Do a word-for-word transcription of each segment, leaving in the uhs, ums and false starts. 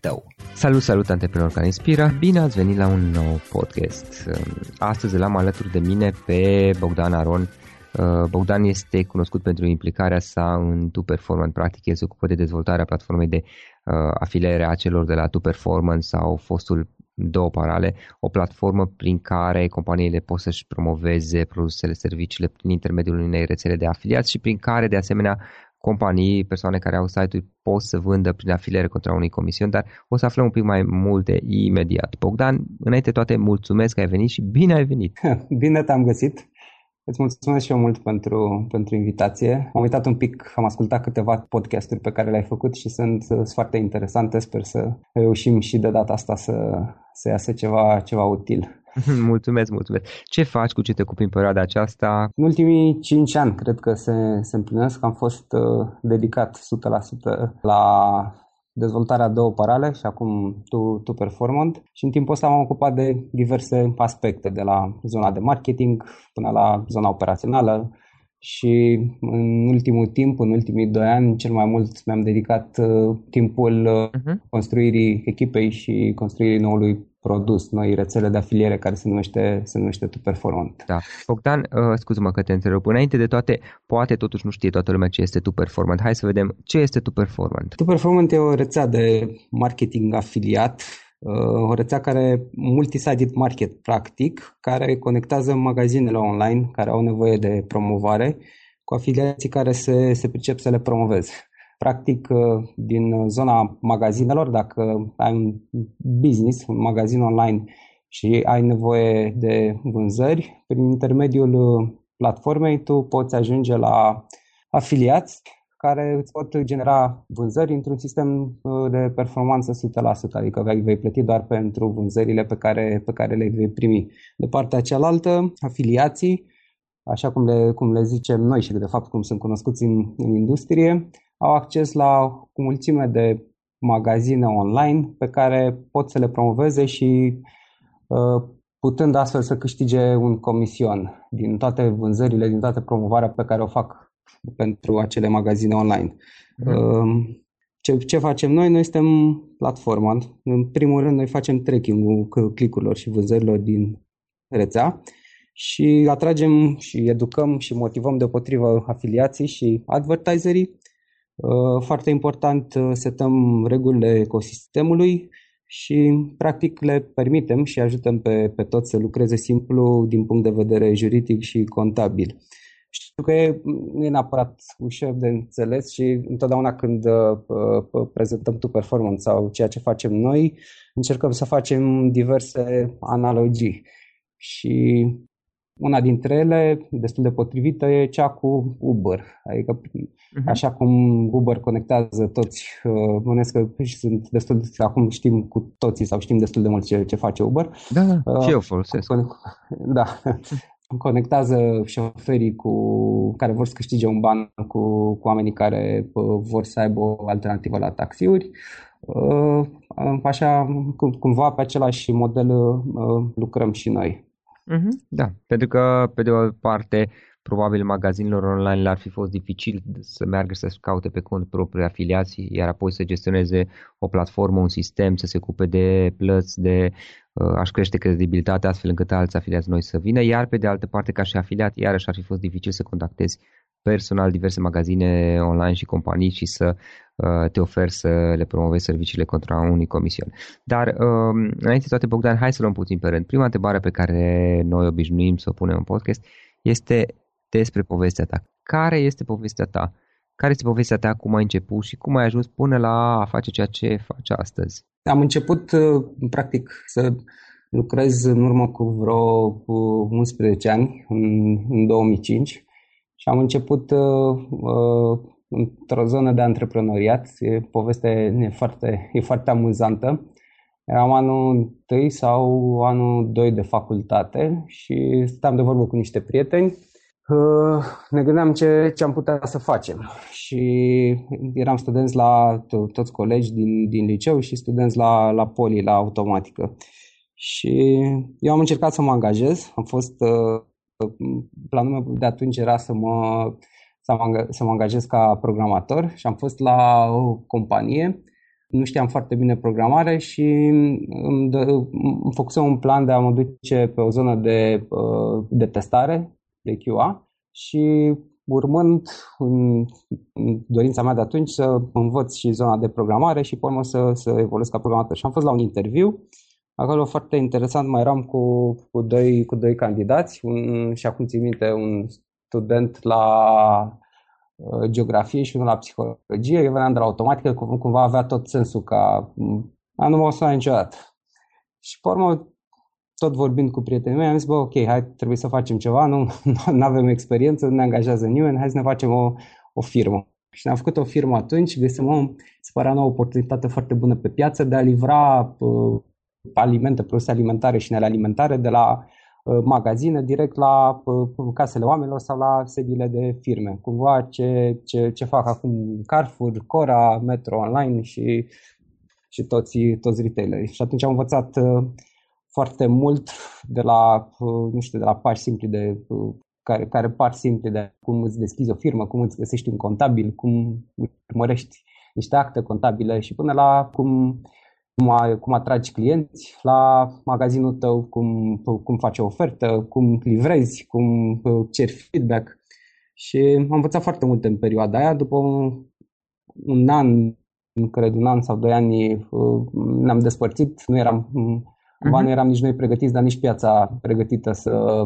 tău. Salut, salut antreprenori care inspiră! Bine ați venit la un nou podcast. Astăzi l-am alături de mine pe Bogdan Aron. Bogdan este cunoscut pentru implicarea sa în two Performant. Practic, el se ocupă de dezvoltarea platformei de afiliere a celor de la two Performant sau fostul two Parale, o platformă prin care companiile pot să-și promoveze produsele, serviciile prin intermediul unei rețele de afiliați și prin care, de asemenea, companii, persoane care au site-uri pot să vândă prin afiliere contra unei comisiuni, dar o să aflăm un pic mai multe imediat. Bogdan, înainte toate, mulțumesc că ai venit și bine ai venit! Bine te-am găsit! Îți mulțumesc și eu mult pentru, pentru invitație. Am uitat un pic, am ascultat câteva podcasturi pe care le-ai făcut și sunt, sunt foarte interesante. Sper să reușim și de data asta să, să iasă ceva, ceva util. Mulțumesc, mulțumesc. Ce faci, cu ce te ocupi în perioada aceasta? În ultimii cinci ani, cred că se, se împlinesc. Am fost dedicat o sută la sută la dezvoltarea two Parale și acum two Performant și în timpul ăsta m-am ocupat de diverse aspecte, de la zona de marketing până la zona operațională, și în ultimul timp, în ultimii doi ani, cel mai mult mi-am dedicat uh, timpul uh, uh-huh. construirii echipei și construirii noului produs, noi rețele de afiliere care se numește, se numește two Performant. Da. Bogdan, uh, scuze-mă că te întrerup. Înainte de toate, poate totuși nu știe toată lumea ce este two Performant. Hai să vedem ce este two Performant. two Performant e o rețea de marketing afiliat, o rețea care multi-sided market practic, care conectează magazinele online care au nevoie de promovare cu afiliații care se, se pricep să le promoveze. Practic, din zona magazinelor, dacă ai un business, un magazin online și ai nevoie de vânzări, prin intermediul platformei tu poți ajunge la afiliați care îți pot genera vânzări într-un sistem de performanță one hundred percent, adică vei plăti doar pentru vânzările pe care, pe care le vei primi. De partea cealaltă, afiliații, așa cum le, cum le zicem noi și de fapt cum sunt cunoscuți în, în industrie, au acces la o mulțime de magazine online pe care pot să le promoveze și putând astfel să câștige un comision din toate vânzările, din toată promovarea pe care o fac pentru acele magazine online. Mm. Ce, ce facem noi? Noi suntem platforma. În primul rând, noi facem tracking-ul click-urilor și vânzărilor din rețea și atragem și educăm și motivăm deopotrivă afiliații și advertiserii. Foarte important, setăm regulile ecosistemului și practic le permitem și ajutăm pe, pe toți să lucreze simplu din punct de vedere juridic și contabil. Știu că nu e neapărat ușor de înțeles și întotdeauna când uh, prezentăm two Performant sau ceea ce facem noi, încercăm să facem diverse analogii și una dintre ele, destul de potrivită, e cea cu Uber. Adică uh-huh. așa cum Uber conectează toți, uh, mănesc că sunt destul de, acum știm cu toții sau știm destul de mult ce, ce face Uber. Da, uh, și eu folosesc. Da. Conectează șoferii cu, care vor să câștige un ban cu, cu oamenii care vor să aibă o alternativă la taxiuri. Așa, cumva pe același model lucrăm și noi. Da, pentru că, pe de o parte, probabil magazinilor online le-ar fi fost dificil să meargă să-și caute pe cont proprii afiliații, iar apoi să gestioneze o platformă, un sistem, să se ocupe de plăți, de aș crește credibilitatea astfel încât alți afiliați noi să vină, iar pe de altă parte ca și afiliat iarăși ar fi fost dificil să contactezi personal diverse magazine online și companii și să te oferi să le promovezi serviciile contra unui comision. Dar înainte de toate, Bogdan, hai să luăm puțin pe rând. Prima întrebare pe care noi obișnuim să o punem în podcast este despre povestea ta. Care este povestea ta? Care este povestea ta? Cum ai început și cum ai ajuns până la a face ceea ce faci astăzi? Am început, practic, să lucrez în urmă cu vreo unsprezece ani, în două mii cinci, și am început uh, într-o zonă de antreprenoriat. E povestea e foarte, e foarte amuzantă. Eram anul unu sau anul doi de facultate și stăteam de vorbă cu niște prieteni. Ne gândeam ce, ce am putea să facem și eram studenți la to- toți colegi din, din liceu și studenți la, la poli, la automatică și eu am încercat să mă angajez, am fost, planul meu de atunci era să mă, să mă, să mă angajez ca programator și am fost la o companie, nu știam foarte bine programare și îmi, dă, îmi făcusem un plan de a mă duce pe o zonă de, de testare, de Q A și urmând în dorința mea de atunci să învăț și zona de programare și pe urmă să, să evoluez ca programator. Și am fost la un interviu, acolo foarte interesant, mai eram cu, cu, doi, cu doi candidați un, și acum țin minte un student la uh, geografie și unul la psihologie, eu veneam de la automatică, cum, cumva avea tot sensul ca a, nu m-a sunat niciodată. Și pe urmă tot vorbind cu prietenii mei, am zis, bă, ok, hai, trebuie să facem ceva, nu avem experiență, nu ne angajează nimeni, hai să ne facem o, o firmă. Și ne-am făcut o firmă atunci, găsim o, se părea o oportunitate foarte bună pe piață de a livra uh, alimente, produse alimentare și nealimentare de la uh, magazine direct la uh, casele oamenilor sau la sediile de firme. Cumva ce, ce, ce fac acum Carrefour, Cora, Metro Online și, și toți, toți retailerii. Și atunci am învățat... Uh, foarte mult de la, nu știu, de la pași simpli de care, care par simple, de cum îți deschizi o firmă, cum îți găsești un contabil, cum urmărești niște acte contabile și până la cum, cum atragi clienți la magazinul tău, cum, cum faci o ofertă, cum livrezi, cum ceri feedback. Și am învățat foarte multe în perioada aia. După un, un an, cred un an sau doi ani, ne-am despărțit. Nu eram, uh-huh. ba, nu eram nici noi pregătiți, dar nici piața pregătită să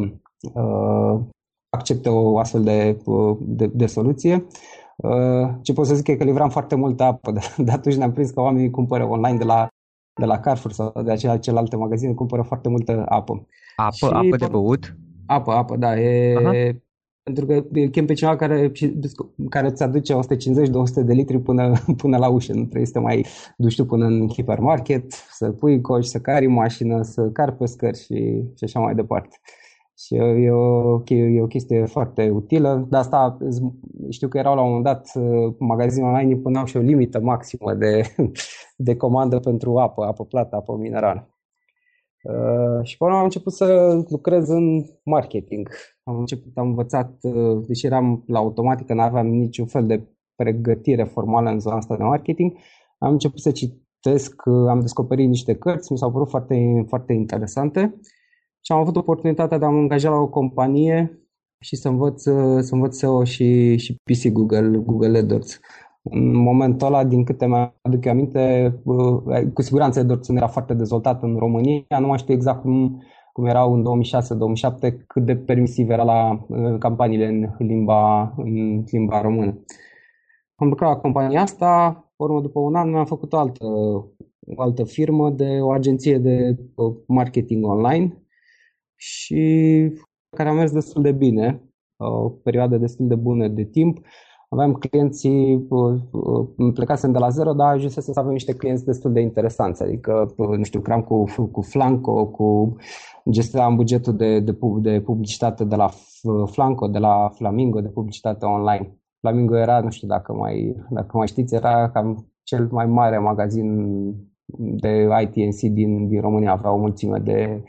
uh, accepte o astfel de, de, de soluție. Uh, ce pot să zic e că livram foarte multă apă. De atunci ne-am prins că oamenii cumpără online de la, de la Carrefour sau de acele celelalte magazine, cumpără foarte multă apă. Apă, și apă de băut? Apă, apă, da. E, uh-huh. Pentru că chem pe cineva care, care îți aduce o sută cincizeci două sute de litri până, până la ușă. Nu trebuie să te mai duci tu până în hipermarket, să pui coș, să cari mașină, să cari pe scări și, și așa mai departe. Și e o, e o chestie foarte utilă. De asta știu că erau la un moment dat magazine online puneau și o limită maximă de, de comandă pentru apă, apă plată, apă minerală. Uh, și până am început să lucrez în marketing. Am început, am învățat, uh, deși eram la automatică, n-aveam niciun fel de pregătire formală în zona asta de marketing. Am început să citesc, uh, am descoperit niște cărți, mi s-au părut foarte, foarte interesante. Și am avut oportunitatea de a mă angaja la o companie și să învăț, uh, să învăț S E O și, și P C Google, Google AdWords. În momentul ăla, din câte mi-aduc eu aminte, cu siguranță AdWords nu era foarte dezvoltat în România, nu mai știu exact cum, cum erau în două mii șase două mii șapte, cât de permisiv era la campaniile în limba, în limba română. Am lucrat la compania asta, urmă după un an mi-am făcut o altă, o altă firmă, de o agenție de marketing online și care a mers destul de bine, o perioadă destul de bună de timp. Aveam clienții, plecasem de la zero, dar ajunsesem să avem niște clienți destul de interesanți. Adică, nu știu, lucram cu, cu Flanco, cu gestionam bugetul de, de, de publicitate de la Flanco, de la Flamingo, de publicitate online. Flamingo era, nu știu dacă mai, dacă mai știți, era cam cel mai mare magazin de I T N C din, din România. Avea o mulțime de,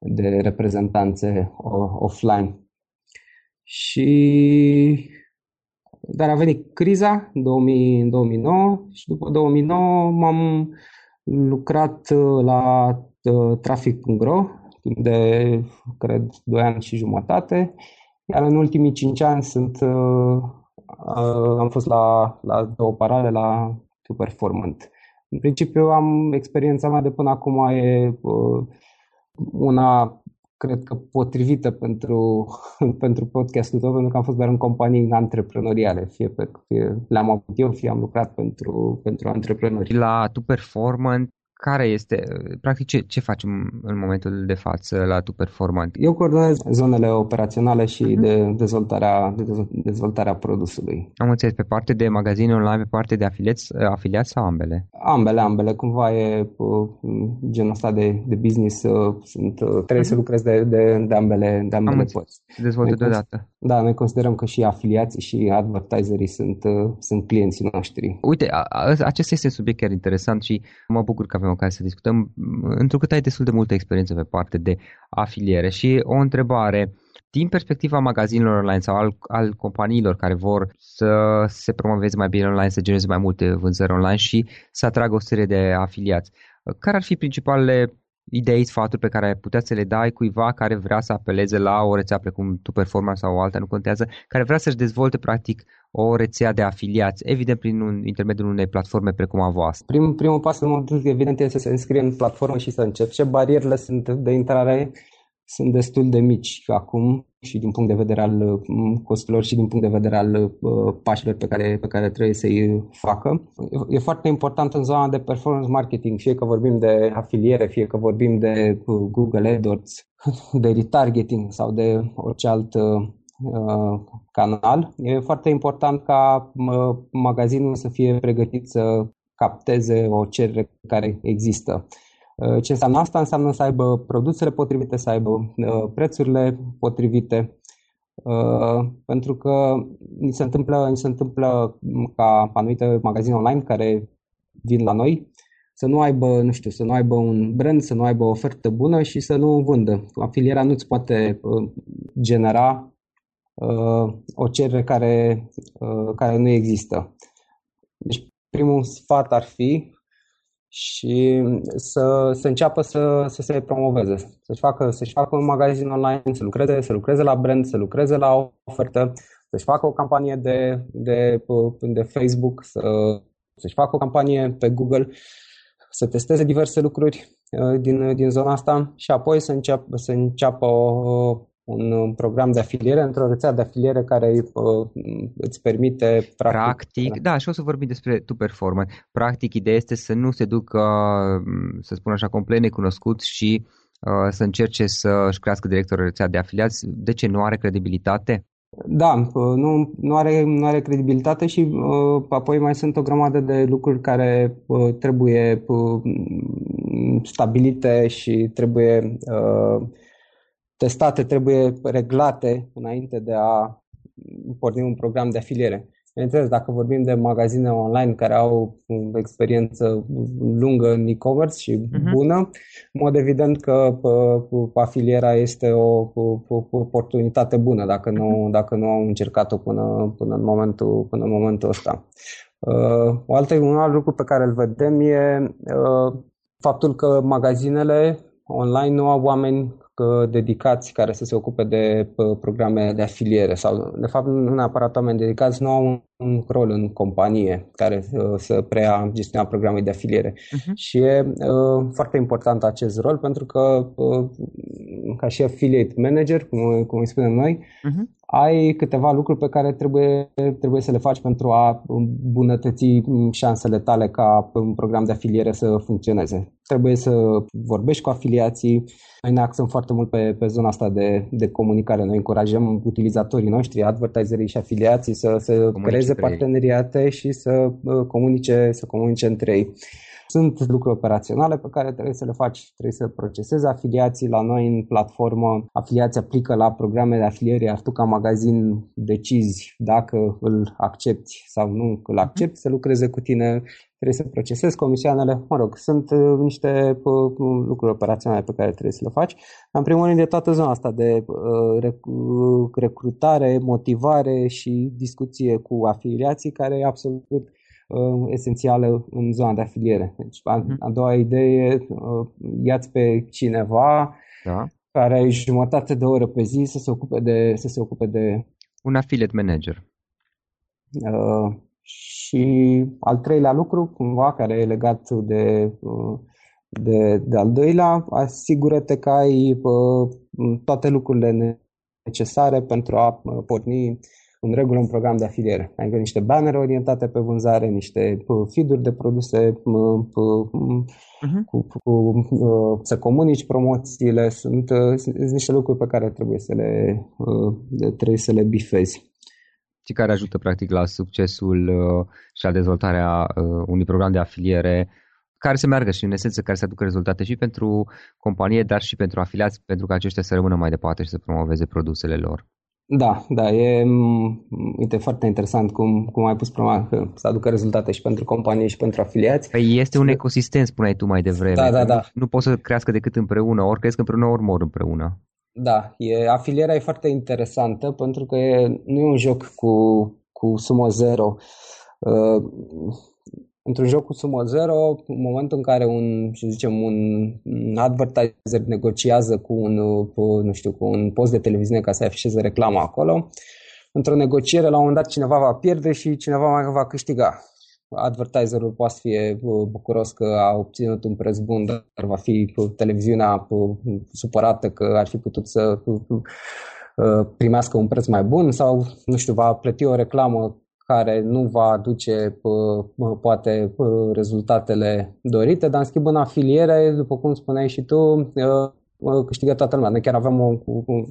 de reprezentanțe offline. Și... Dar a venit criza în două mii nouă și după două mii nouă m-am lucrat la Traffic punct ro timp de, cred, doi ani și jumătate. Iar în ultimii cinci ani sunt, am fost la, la doi Parale, la two Performant. În principiu, am experiența mea de până acum e una... cred că potrivită pentru, pentru podcastul tău, pentru că am fost doar în companii antreprenoriale, fie pe fie le-am avut eu, fie am lucrat pentru, pentru antreprenori. La two Performant, care este, practic ce, ce facem în momentul de față la two Performant? Eu coordonez zonele operaționale și uh-huh. de, dezvoltarea, de dezvoltarea produsului. Am înțeles, pe parte de magazine online, pe parte de afiliați, afiliați sau ambele? Ambele, ambele. Cumva e genul ăsta de, de business, sunt, trebuie uh-huh. să lucrez de, de, de ambele, de ambele părți. Dezvoltă deodată. Da, noi considerăm că și afiliații și advertiserii sunt, sunt clienții noștri. Uite, a, a, acesta este subiect chiar interesant și mă bucur că avem care să discutăm, întrucât ai destul de multă experiență pe parte de afiliere. Și o întrebare, din perspectiva magazinelor online sau al, al companiilor care vor să se promoveze mai bine online, să genereze mai multe vânzări online și să atragă o serie de afiliați, care ar fi principalele idei, sfaturi pe care putea să le dai cuiva care vrea să apeleze la o rețea precum two Performance sau alta, nu contează, care vrea să-și dezvolte practic o rețea de afiliați, evident prin un, intermediul unei platforme precum a voastră? Prim, primul pas, în mod evident, este să se înscrie în platformă și să încerce. Barierele sunt de intrare sunt destul de mici acum și din punct de vedere al costurilor și din punct de vedere al uh, pașilor pe care, pe care trebuie să-i facă. E, e foarte important în zona de performance marketing, fie că vorbim de afiliere, fie că vorbim de Google AdWords, de retargeting sau de orice alt uh, canal. E foarte important ca uh, magazinul să fie pregătit să capteze o cerere care există. Ce înseamnă asta? Înseamnă să aibă produsele potrivite, să aibă uh, prețurile potrivite, uh, pentru că ni se întâmplă, ni se întâmplă ca anumite magazine online care vin la noi să nu aibă, nu știu, să nu aibă un brand, să nu aibă o ofertă bună și să nu vândă. Afilierea nu îți poate uh, genera uh, o cerere care, uh, care nu există. Deci primul sfat ar fi și să, să înceapă să, să se promoveze, să-și facă, să-și facă un magazin online, să lucreze, să lucreze la brand, să lucreze la ofertă, să-și facă o campanie de, de, de Facebook, să, să-și facă o campanie pe Google, să testeze diverse lucruri din, din zona asta și apoi să înceapă, să înceapă o, un program de afiliere, într-o rețea de afiliere care îți permite practic... practic da, și o să vorbim despre two performant. Practic, ideea este să nu se ducă, să spun așa, complet necunoscut și să încerce să-și crească direct o rețea de afiliați. De ce nu are credibilitate? Da, nu, nu, are, nu are credibilitate și uh, apoi mai sunt o grămadă de lucruri care uh, trebuie uh, stabilite și trebuie uh, testate, trebuie reglate înainte de a porni un program de afiliere. Bineînțeles, dacă vorbim de magazine online care au o experiență lungă în e-commerce și uh-huh. bună, în mod evident că afilierea este o, o, o oportunitate bună dacă nu, dacă nu au încercat-o până, până, în, momentul, până în momentul ăsta. Uh, o altă, un alt lucru pe care îl vedem e uh, faptul că magazinele online nu au oameni dedicați care să se ocupe de programe de afiliere sau, de fapt, nu neapărat oameni dedicați, nu au un rol în companie care să preia gestiunea programului de afiliere. Uh-huh. Și e uh, foarte important acest rol pentru că, uh, ca și affiliate manager, cum, cum îi spunem noi, uh-huh. ai câteva lucruri pe care trebuie, trebuie să le faci pentru a îmbunătăți șansele tale ca un program de afiliere să funcționeze. Trebuie să vorbești cu afiliații. Noi ne axăm foarte mult pe, pe zona asta de, de comunicare. Noi încurajăm utilizatorii noștri, advertiserii și afiliații să, să creeze parteneriate ei. și să comunice, să comunice între ei. Sunt lucruri operaționale pe care trebuie să le faci, trebuie să procesezi afiliații la noi în platformă. Afiliații aplică la programe de afiliere, iar tu ca magazin decizi dacă îl accepti sau nu îl accepti, să lucreze cu tine, trebuie să procesezi comisioanele. Mă rog, sunt niște lucruri operaționale pe care trebuie să le faci. În primul rând, de toată zona asta de recrutare, motivare și discuție cu afiliații, care e absolut esențială în zona de afiliere. Deci, a doua idee, ia-ți pe cineva da. care ai jumătate de oră pe zi să se ocupe de... Să se ocupe de... Un affiliate manager. Uh, și al treilea lucru, cumva, care e legat de, de, de al doilea, asigură-te că ai toate lucrurile necesare pentru a porni în regulă un program de afiliere. Adică niște bannere orientate pe vânzare, niște feed-uri de produse, uh-huh. cu, cu, uh, să comunici promoțiile, sunt, uh, sunt niște lucruri pe care trebuie să le, uh, trebuie să le bifezi. Și care ajută practic la succesul uh, și la dezvoltarea uh, unui program de afiliere care să meargă și în esență care să aducă rezultate și pentru companie, dar și pentru afiliați, pentru că aceștia să rămână mai departe și să promoveze produsele lor. Da, da, e uite, foarte interesant cum, cum ai pus problema că să aducă rezultate și pentru companie și pentru afiliați. Păi este un ecosistem, spuneai tu mai devreme. Da, da, da. Nu, nu poți să crească decât împreună, ori cresc împreună, ori mor împreună. Da, e, afilierea e foarte interesantă pentru că e, nu e un joc cu, cu sumă zero. Uh, într-un joc cu sumă zero, în momentul în care un, să zicem, un advertiser negociază cu un, nu știu, cu un post de televiziune ca să afișeze reclama acolo, într-o negociere la un moment dat cineva va pierde și cineva mai va câștiga. Advertiserul poate să fie bucuros că a obținut un preț bun, dar va fi televiziunea supărată că ar fi putut să primească un preț mai bun sau, nu știu, va plăti o reclamă care nu va aduce poate rezultatele dorite, dar în schimb în afiliere, după cum spuneai și tu, câștigă toată lumea. Noi chiar avem o,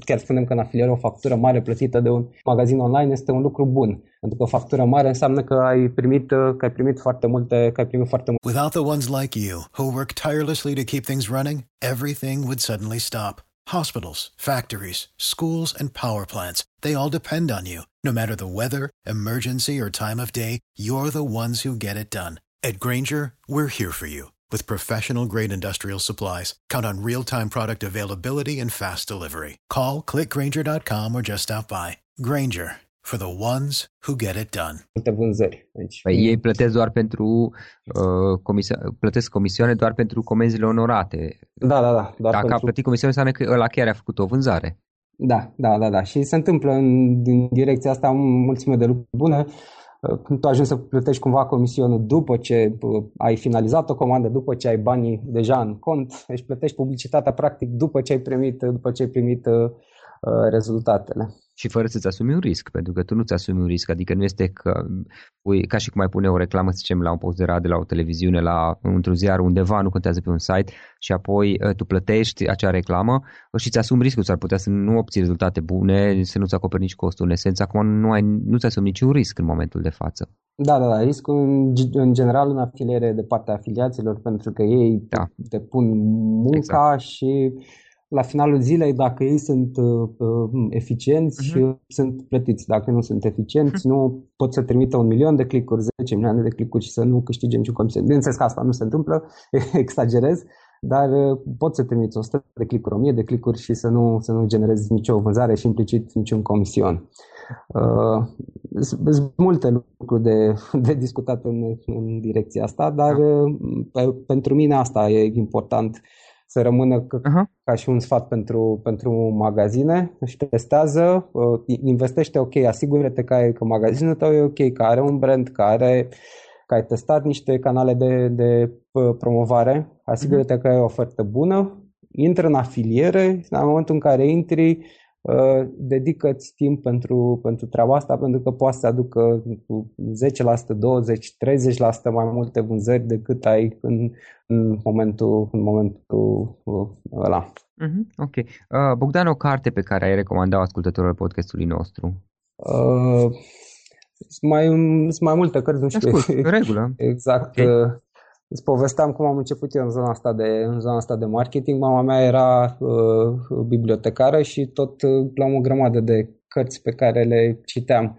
chiar spunem că în afiliere o factură mare plătită de un magazin online este un lucru bun. Pentru că o factură mare înseamnă că ai primit, că ai primit foarte multe, că ai primit foarte multe. Without the ones like you who work tirelessly to keep things running, everything would suddenly stop. Hospitals, factories, schools, and power plants, they all depend on you. No matter the weather, emergency, or time of day, you're the ones who get it done. At Grainger, we're here for you. With professional-grade industrial supplies, count on real-time product availability and fast delivery. Call, click Grainger dot com, or just stop by. Grainger, for the ones who get it done. Multe vânzări. Deci, păi ei plătesc doar pentru uh, comisio- plătesc comisioane doar pentru comenzile onorate. Da, da, da. Doar Dacă pentru... a plătit comisioane, înseamnă că ăla chiar a făcut o vânzare. Da, da, da, da. Și se întâmplă în, din direcția asta o mulțime de lucruri bune. Când tu ajungi să plătești cumva comisionul după ce ai finalizat o comandă, după ce ai banii deja în cont, deci plătești publicitatea practic după ce ai primit, după ce ai primit uh, rezultatele. Și fără să-ți asumi un risc, pentru că tu nu-ți asumi un risc, adică nu este că, ca și cum ai pune o reclamă, să zicem, la un post de radio, la o televiziune, la într-un ziar, undeva, nu contează pe un site și apoi tu plătești acea reclamă și îți asumi riscul, s-ar putea să nu obții rezultate bune, să nu-ți acoperi nici costul. În esență, acum nu ai, nu-ți asumi niciun risc în momentul de față. Da, da, da, riscul în general în afiliere de partea afiliaților, pentru că ei da. te pun munca exact. și... La finalul zilei, dacă ei sunt uh, eficienți, uh-huh. sunt plătiți. Dacă nu sunt eficienți, uh-huh. nu pot să trimită un milion de clicuri, zece milioane de clicuri și să nu câștigem niciun comision. Bineînțeles că asta nu se întâmplă, exagerez, dar pot să trimiți o sută de clicuri, o mie de clicuri și să nu, să nu generezi nicio vânzare și implicit niciun comision. Uh, sunt multe lucruri de, de discutat în, în direcția asta, dar uh, pentru mine asta e important. Să rămână ca, uh-huh. ca și un sfat pentru, pentru magazine, își testează, investește ok, asigură-te că, ai, că magazinul tău e ok, că are un brand, că, are, că ai testat niște canale de, de promovare, asigură-te uh-huh. că ai o ofertă bună, intră în afiliere, în momentul în care intri, dedică-ți timp pentru, pentru treaba asta, pentru că poate să aducă cu zece la sută, douăzeci, treizeci la sută mai multe vânzări decât ai în, în momentul, în momentul ăla. Mm-hmm, ok. Uh, Bogdan, o carte pe care ai recomandat-o ascultătorul podcastului nostru? Uh, sunt, mai, sunt mai multe cărți, nu știu. Ascult, în regulă. Exact. Okay. Îți povesteam cum am început eu în zona asta de, în zona asta de marketing. Mama mea era uh, bibliotecară și tot uh, luam o grămadă de cărți pe care le citeam.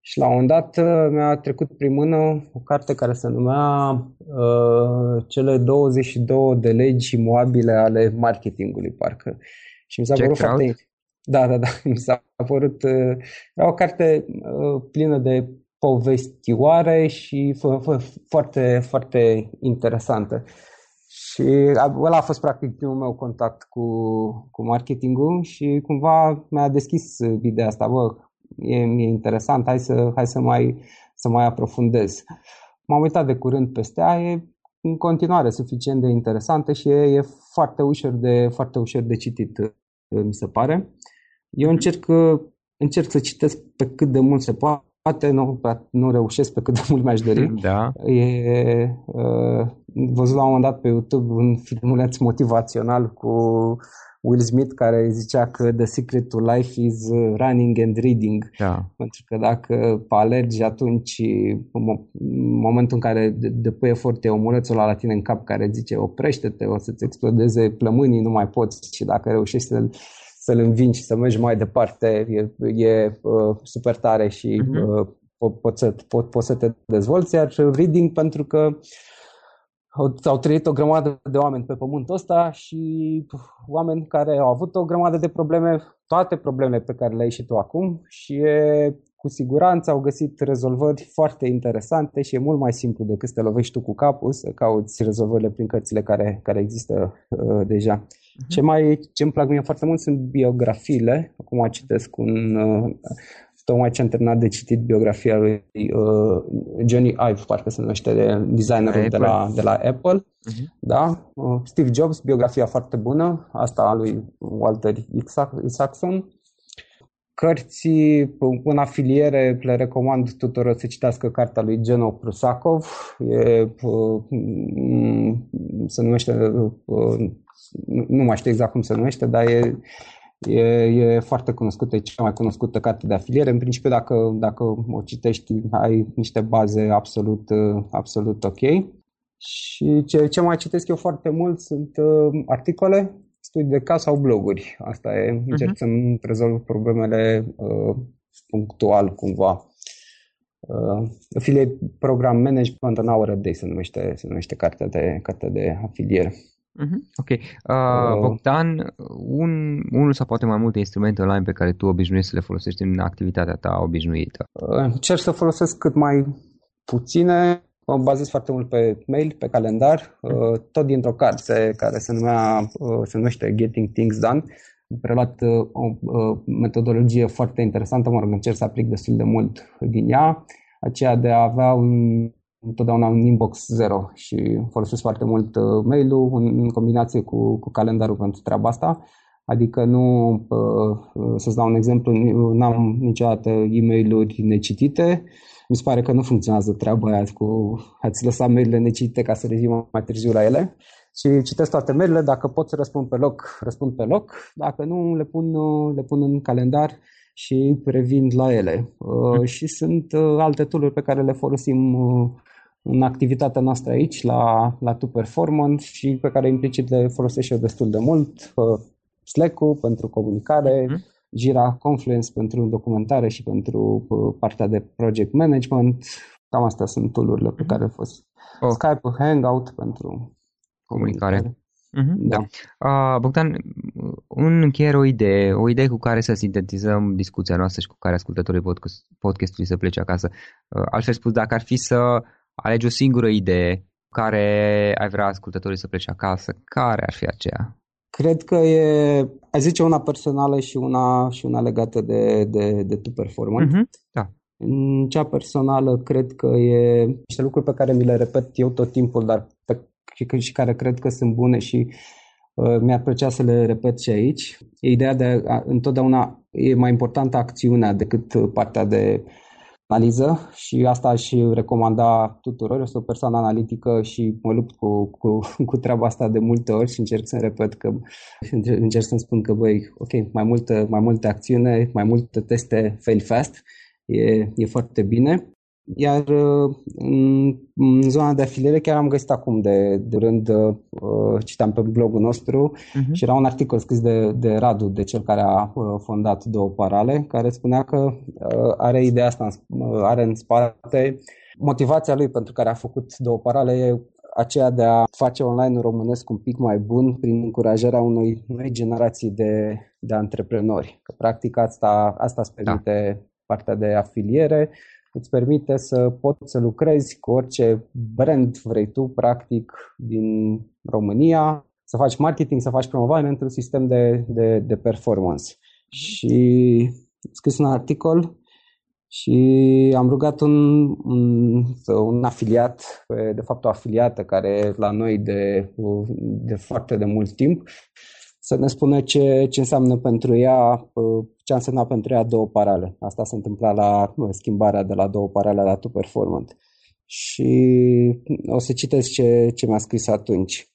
Și la un moment dat uh, mi-a trecut prin mână o carte care se numea uh, Cele douăzeci și două de legi imoabile ale marketingului, parcă. Și mi s-a părut foarte... Da, da, da. Mi s-a părut... Uh, era o carte uh, plină de povestioare și foarte, foarte interesantă. Și ăla a fost practic primul meu contact cu, cu marketingul și cumva mi-a deschis ideea asta. Bă, e, e interesant, hai să, hai să, mai, să mai aprofundez. M-am uitat de curând peste ea, e în continuare suficient de interesantă și e, e foarte ușor de, foarte ușor de citit, mi se pare. Eu încerc, încerc să citesc pe cât de mult se poate. Poate nu, nu reușesc pe cât de mult mi-aș dori. Da. E, uh, văzut la un moment dat pe YouTube un filmuleț motivațional cu Will Smith care zicea că the secret to life is running and reading. Da. Pentru că dacă alergi, atunci în momentul în care depui efort e omulețul ăla la tine în cap care zice oprește-te, o să-ți explodeze plămânii, nu mai poți. Și dacă reușești să-l să-l învingi și să mergi mai departe, e, e uh, super tare și uh, po- poți să, po- po- să te dezvolți. Iar reading, pentru că au, au trăit o grămadă de oameni pe pământul ăsta și oameni care au avut o grămadă de probleme, toate problemele pe care le ai și tu acum și e, cu siguranță au găsit rezolvări foarte interesante și e mult mai simplu decât să te lovești tu cu capul, să cauți rezolvările prin cărțile care, care există uh, deja. Ce mai, ce-mi plac mie foarte mult sunt biografiile. Acum citesc un... Uh, tocmai ce am terminat de citit biografia lui uh, Jony Ive, parcă se numește, de designerul de la, de la Apple. Uh-huh. Da? Uh, Steve Jobs, biografia foarte bună, asta a lui Walter Isaacson. Cărți în afiliere le recomand tuturor să citească cartea lui Geno Prusakov. E, uh, se numește... Uh, nu mai știu exact cum se numește, dar e, e, e foarte cunoscută, e cea mai cunoscută carte de afiliere. În principiu, dacă, dacă o citești, ai niște baze absolut, absolut ok. Și ce, ce mai citesc eu foarte mult sunt uh, articole, studii de caz sau bloguri. Asta e, încerc uh-huh. să-mi rezolv problemele uh, punctual cumva. Uh, Affiliate Program Management on our day se numește, se numește cartea de, cartea de afiliere. Mm-hmm. Ok. Uh, Bogdan, un, unul sau poate mai multe instrumente online pe care tu obișnuiești să le folosești în activitatea ta obișnuită? Încerc să folosesc cât mai puține. Mă bazez foarte mult pe mail, pe calendar, mm-hmm. tot dintr-o carte care se, numea, se numește Getting Things Done. Am preluat o metodologie foarte interesantă, mă rog, încerc să aplic destul de mult din ea, aceea de a avea un... întotdeauna un inbox zero și folosesc foarte mult mail-ul în combinație cu, cu calendarul pentru treaba asta. Adică nu, să-ți dau un exemplu, n-am niciodată e-mail-uri necitite. Mi se pare că nu funcționează treaba aia cu ați lăsat mail-urile necitite ca să revin mai târziu la ele. Și citesc toate mail-urile, dacă pot să răspund pe loc, răspund pe loc. Dacă nu, le pun, le pun în calendar și revin la ele. Mm. Și sunt alte tool-uri pe care le folosim în activitatea noastră aici, la, la two Performance și pe care implicit le folosesc și eu destul de mult, Slack-ul pentru comunicare, mm. Jira, Confluence pentru documentare și pentru partea de project management. Cam astea sunt tool-urile pe care le folosesc. Oh. Skype, Hangout pentru comunicare. comunicare. Mm-hmm, da. da. Uh, Bogdan, în încheiere o idee, o idee cu care să sintetizăm discuția noastră și cu care ascultătorii podcast- podcastului să plece acasă. Uh, altfel spus, dacă ar fi să alegi o singură idee care ai vrea ascultătorii să plece acasă, care ar fi aceea? Cred că e, aș zice, una personală și una, și una legată de, de, de two Performant. Mm-hmm, da. În cea personală, cred că e niște lucruri pe care mi le repet eu tot timpul, dar pe și care cred că sunt bune și uh, mi-ar plăcea să le repet și aici. E ideea de a, întotdeauna e mai importantă acțiunea decât partea de analiză și asta aș recomanda tuturor. Eu sunt o persoană analitică și mă lupt cu, cu, cu treaba asta de multe ori și încerc să-mi repet că încerc să-mi spun că băi, ok, mai multă, mai multă acțiune, mai multe teste, fail fast, e, e foarte bine. Iar în zona de afiliere chiar am găsit acum de, de rând, uh, citam pe blogul nostru uh-huh. și era un articol scris de, de Radu, de cel care a fondat two Parale, care spunea că uh, are ideea asta, uh, are în spate motivația lui pentru care a făcut two Parale e aceea de a face online românesc un pic mai bun prin încurajarea unei noi generații de, de antreprenori. Că, practic asta, asta îți permite da. partea de afiliere. Îți permite să poți să lucrezi cu orice brand vrei tu, practic, din România, să faci marketing, să faci promovare într-un sistem de, de, de performance. Și am scris un articol și am rugat un, un, un afiliat, de fapt o afiliată care e la noi de, de foarte de mult timp, să ne spună ce, ce înseamnă pentru ea, ce a însemnat pentru ea two Parale. Asta s-a întâmplat la schimbarea de la two Parale la two Performant. Și o să citesc ce, ce mi-a scris atunci.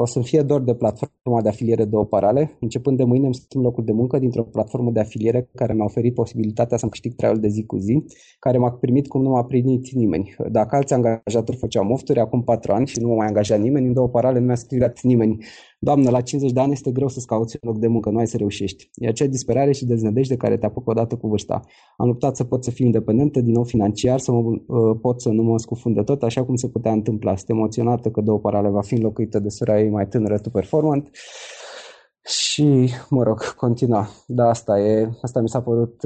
O să-mi fie dor de platforma de afiliere two Parale. Începând de mâine îmi schimb locul de muncă dintr-o platformă de afiliere care mi-a oferit posibilitatea să-mi câștig traiul de zi cu zi, care m-a primit cum nu m-a primit nimeni. Dacă alți angajatori făceau mofturi acum patru ani și nu m-a mai angajat nimeni, în two Parale nu mi-a scris nimeni. Doamnă, la cincizeci de ani este greu să-ți cauți un loc de muncă, nu ai să reușești. E acea disperare și deznădejde care te apucă odată cu vârsta. Am luptat să pot să fiu independentă din nou financiar, să mă, pot să nu mă scufund de tot, așa cum se putea întâmpla. Sunt emoționată că two Parale va fi înlocuită de sora ei mai tânără, two Performant. Și, mă rog, continua. Da, asta e, asta mi s-a părut,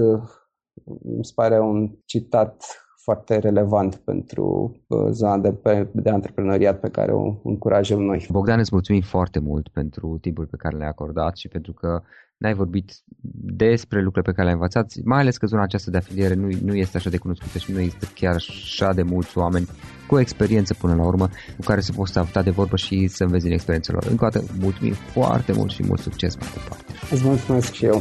îmi pare un citat foarte relevant pentru zona de, pe, de antreprenoriat pe care o încurajăm noi. Bogdan, îți mulțumim foarte mult pentru timpul pe care l-ai acordat și pentru că n-ai vorbit despre lucrurile pe care le-ai învățat, mai ales că zona aceasta de afiliere nu, nu este așa de cunoscută și nu există chiar așa de mulți oameni cu experiență până la urmă cu care să poți avea de vorbă și să înveți din experiența lor. Încă o dată, mulțumim foarte mult și mult succes mai departe. Îți mulțumesc și eu.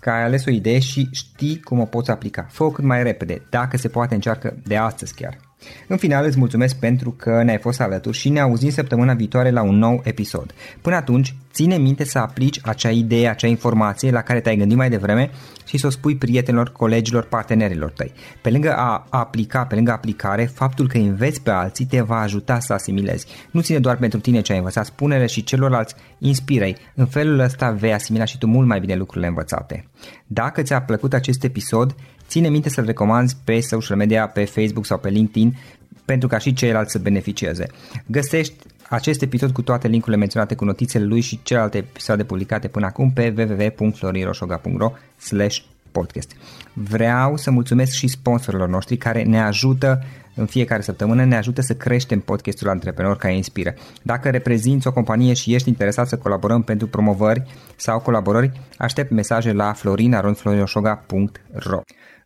că ai ales o idee și știi cum o poți aplica. Fă-o cât mai repede, dacă se poate încearcă de astăzi chiar. În final îți mulțumesc pentru că ne-ai fost alături și ne auzim săptămâna viitoare la un nou episod. Până atunci, ține minte să aplici acea idee, acea informație la care te-ai gândit mai devreme și să o spui prietenilor, colegilor, partenerilor tăi. Pe lângă a aplica, pe lângă aplicare, faptul că înveți pe alții te va ajuta să asimilezi. Nu ține doar pentru tine ce ai învățat, spune-le și celorlalți, inspire-i. În felul ăsta vei asimila și tu mult mai bine lucrurile învățate. Dacă ți-a plăcut acest episod, ține minte să-l recomanzi pe social media, pe Facebook sau pe LinkedIn, pentru ca și ceilalți să beneficieze. Găsești acest episod cu toate link-urile menționate, cu notițele lui și celelalte episoade publicate până acum pe double-u double-u double-u punct florin roșoga punct ro slash podcast. Vreau să mulțumesc și sponsorilor noștri care ne ajută în fiecare săptămână, ne ajută să creștem podcastul Antreprenor care inspiră. Dacă reprezinți o companie și ești interesat să colaborăm pentru promovări sau colaborări, aștept mesaje la florin arond florin roșoga punct ro.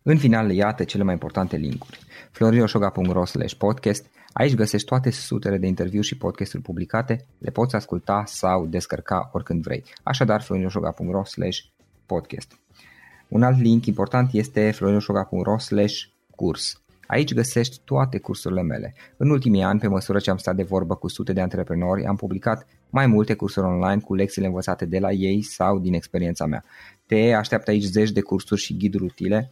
În final, iată cele mai importante linkuri: florin roșoga punct ro slash podcast. Aici găsești toate sutele de interviuri și podcasturi publicate, le poți asculta sau descărca oricând vrei. Așadar, florin roșoga punct ro slash podcast. Un alt link important este florin roșoga punct ro slash curs. Aici găsești toate cursurile mele. În ultimii ani, pe măsură ce am stat de vorbă cu sute de antreprenori, am publicat mai multe cursuri online cu lecțiile învățate de la ei sau din experiența mea. Te așteaptă aici zeci de cursuri și ghiduri utile